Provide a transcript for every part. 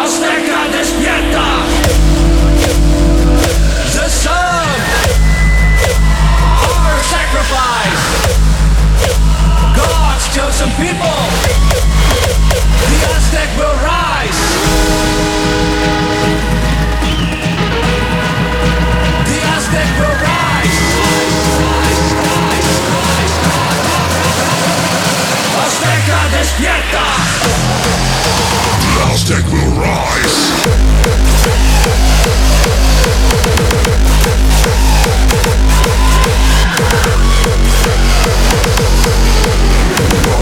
Azteca, despierta. The sun, our sacrifice. God's chosen people. The Aztec will rise. The Aztec will rise. Azteca, despierta. The Aztec will rise.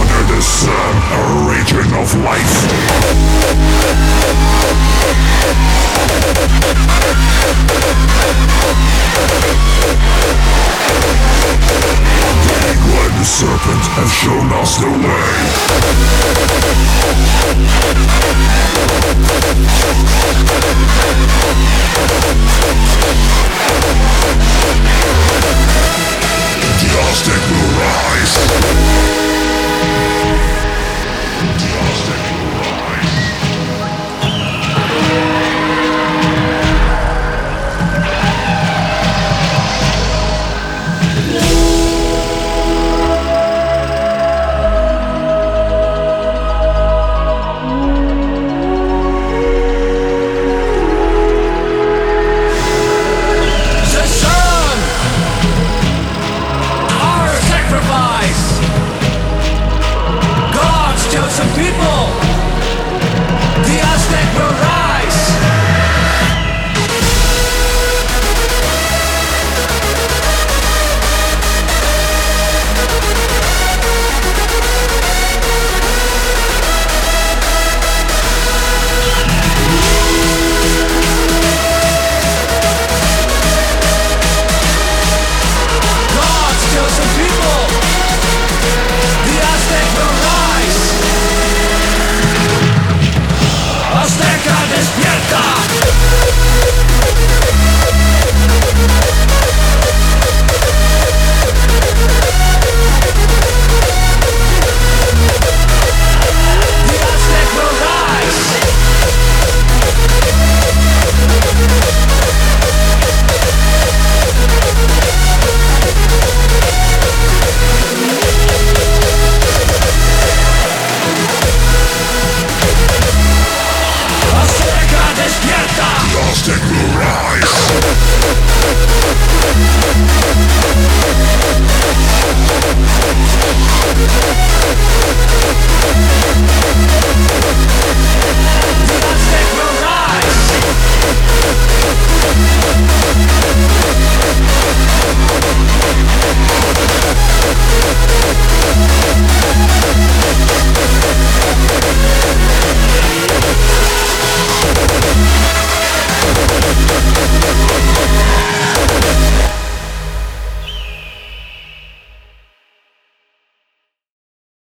Under the sun, a region of life. When the serpent have shown us the way. The Aztec will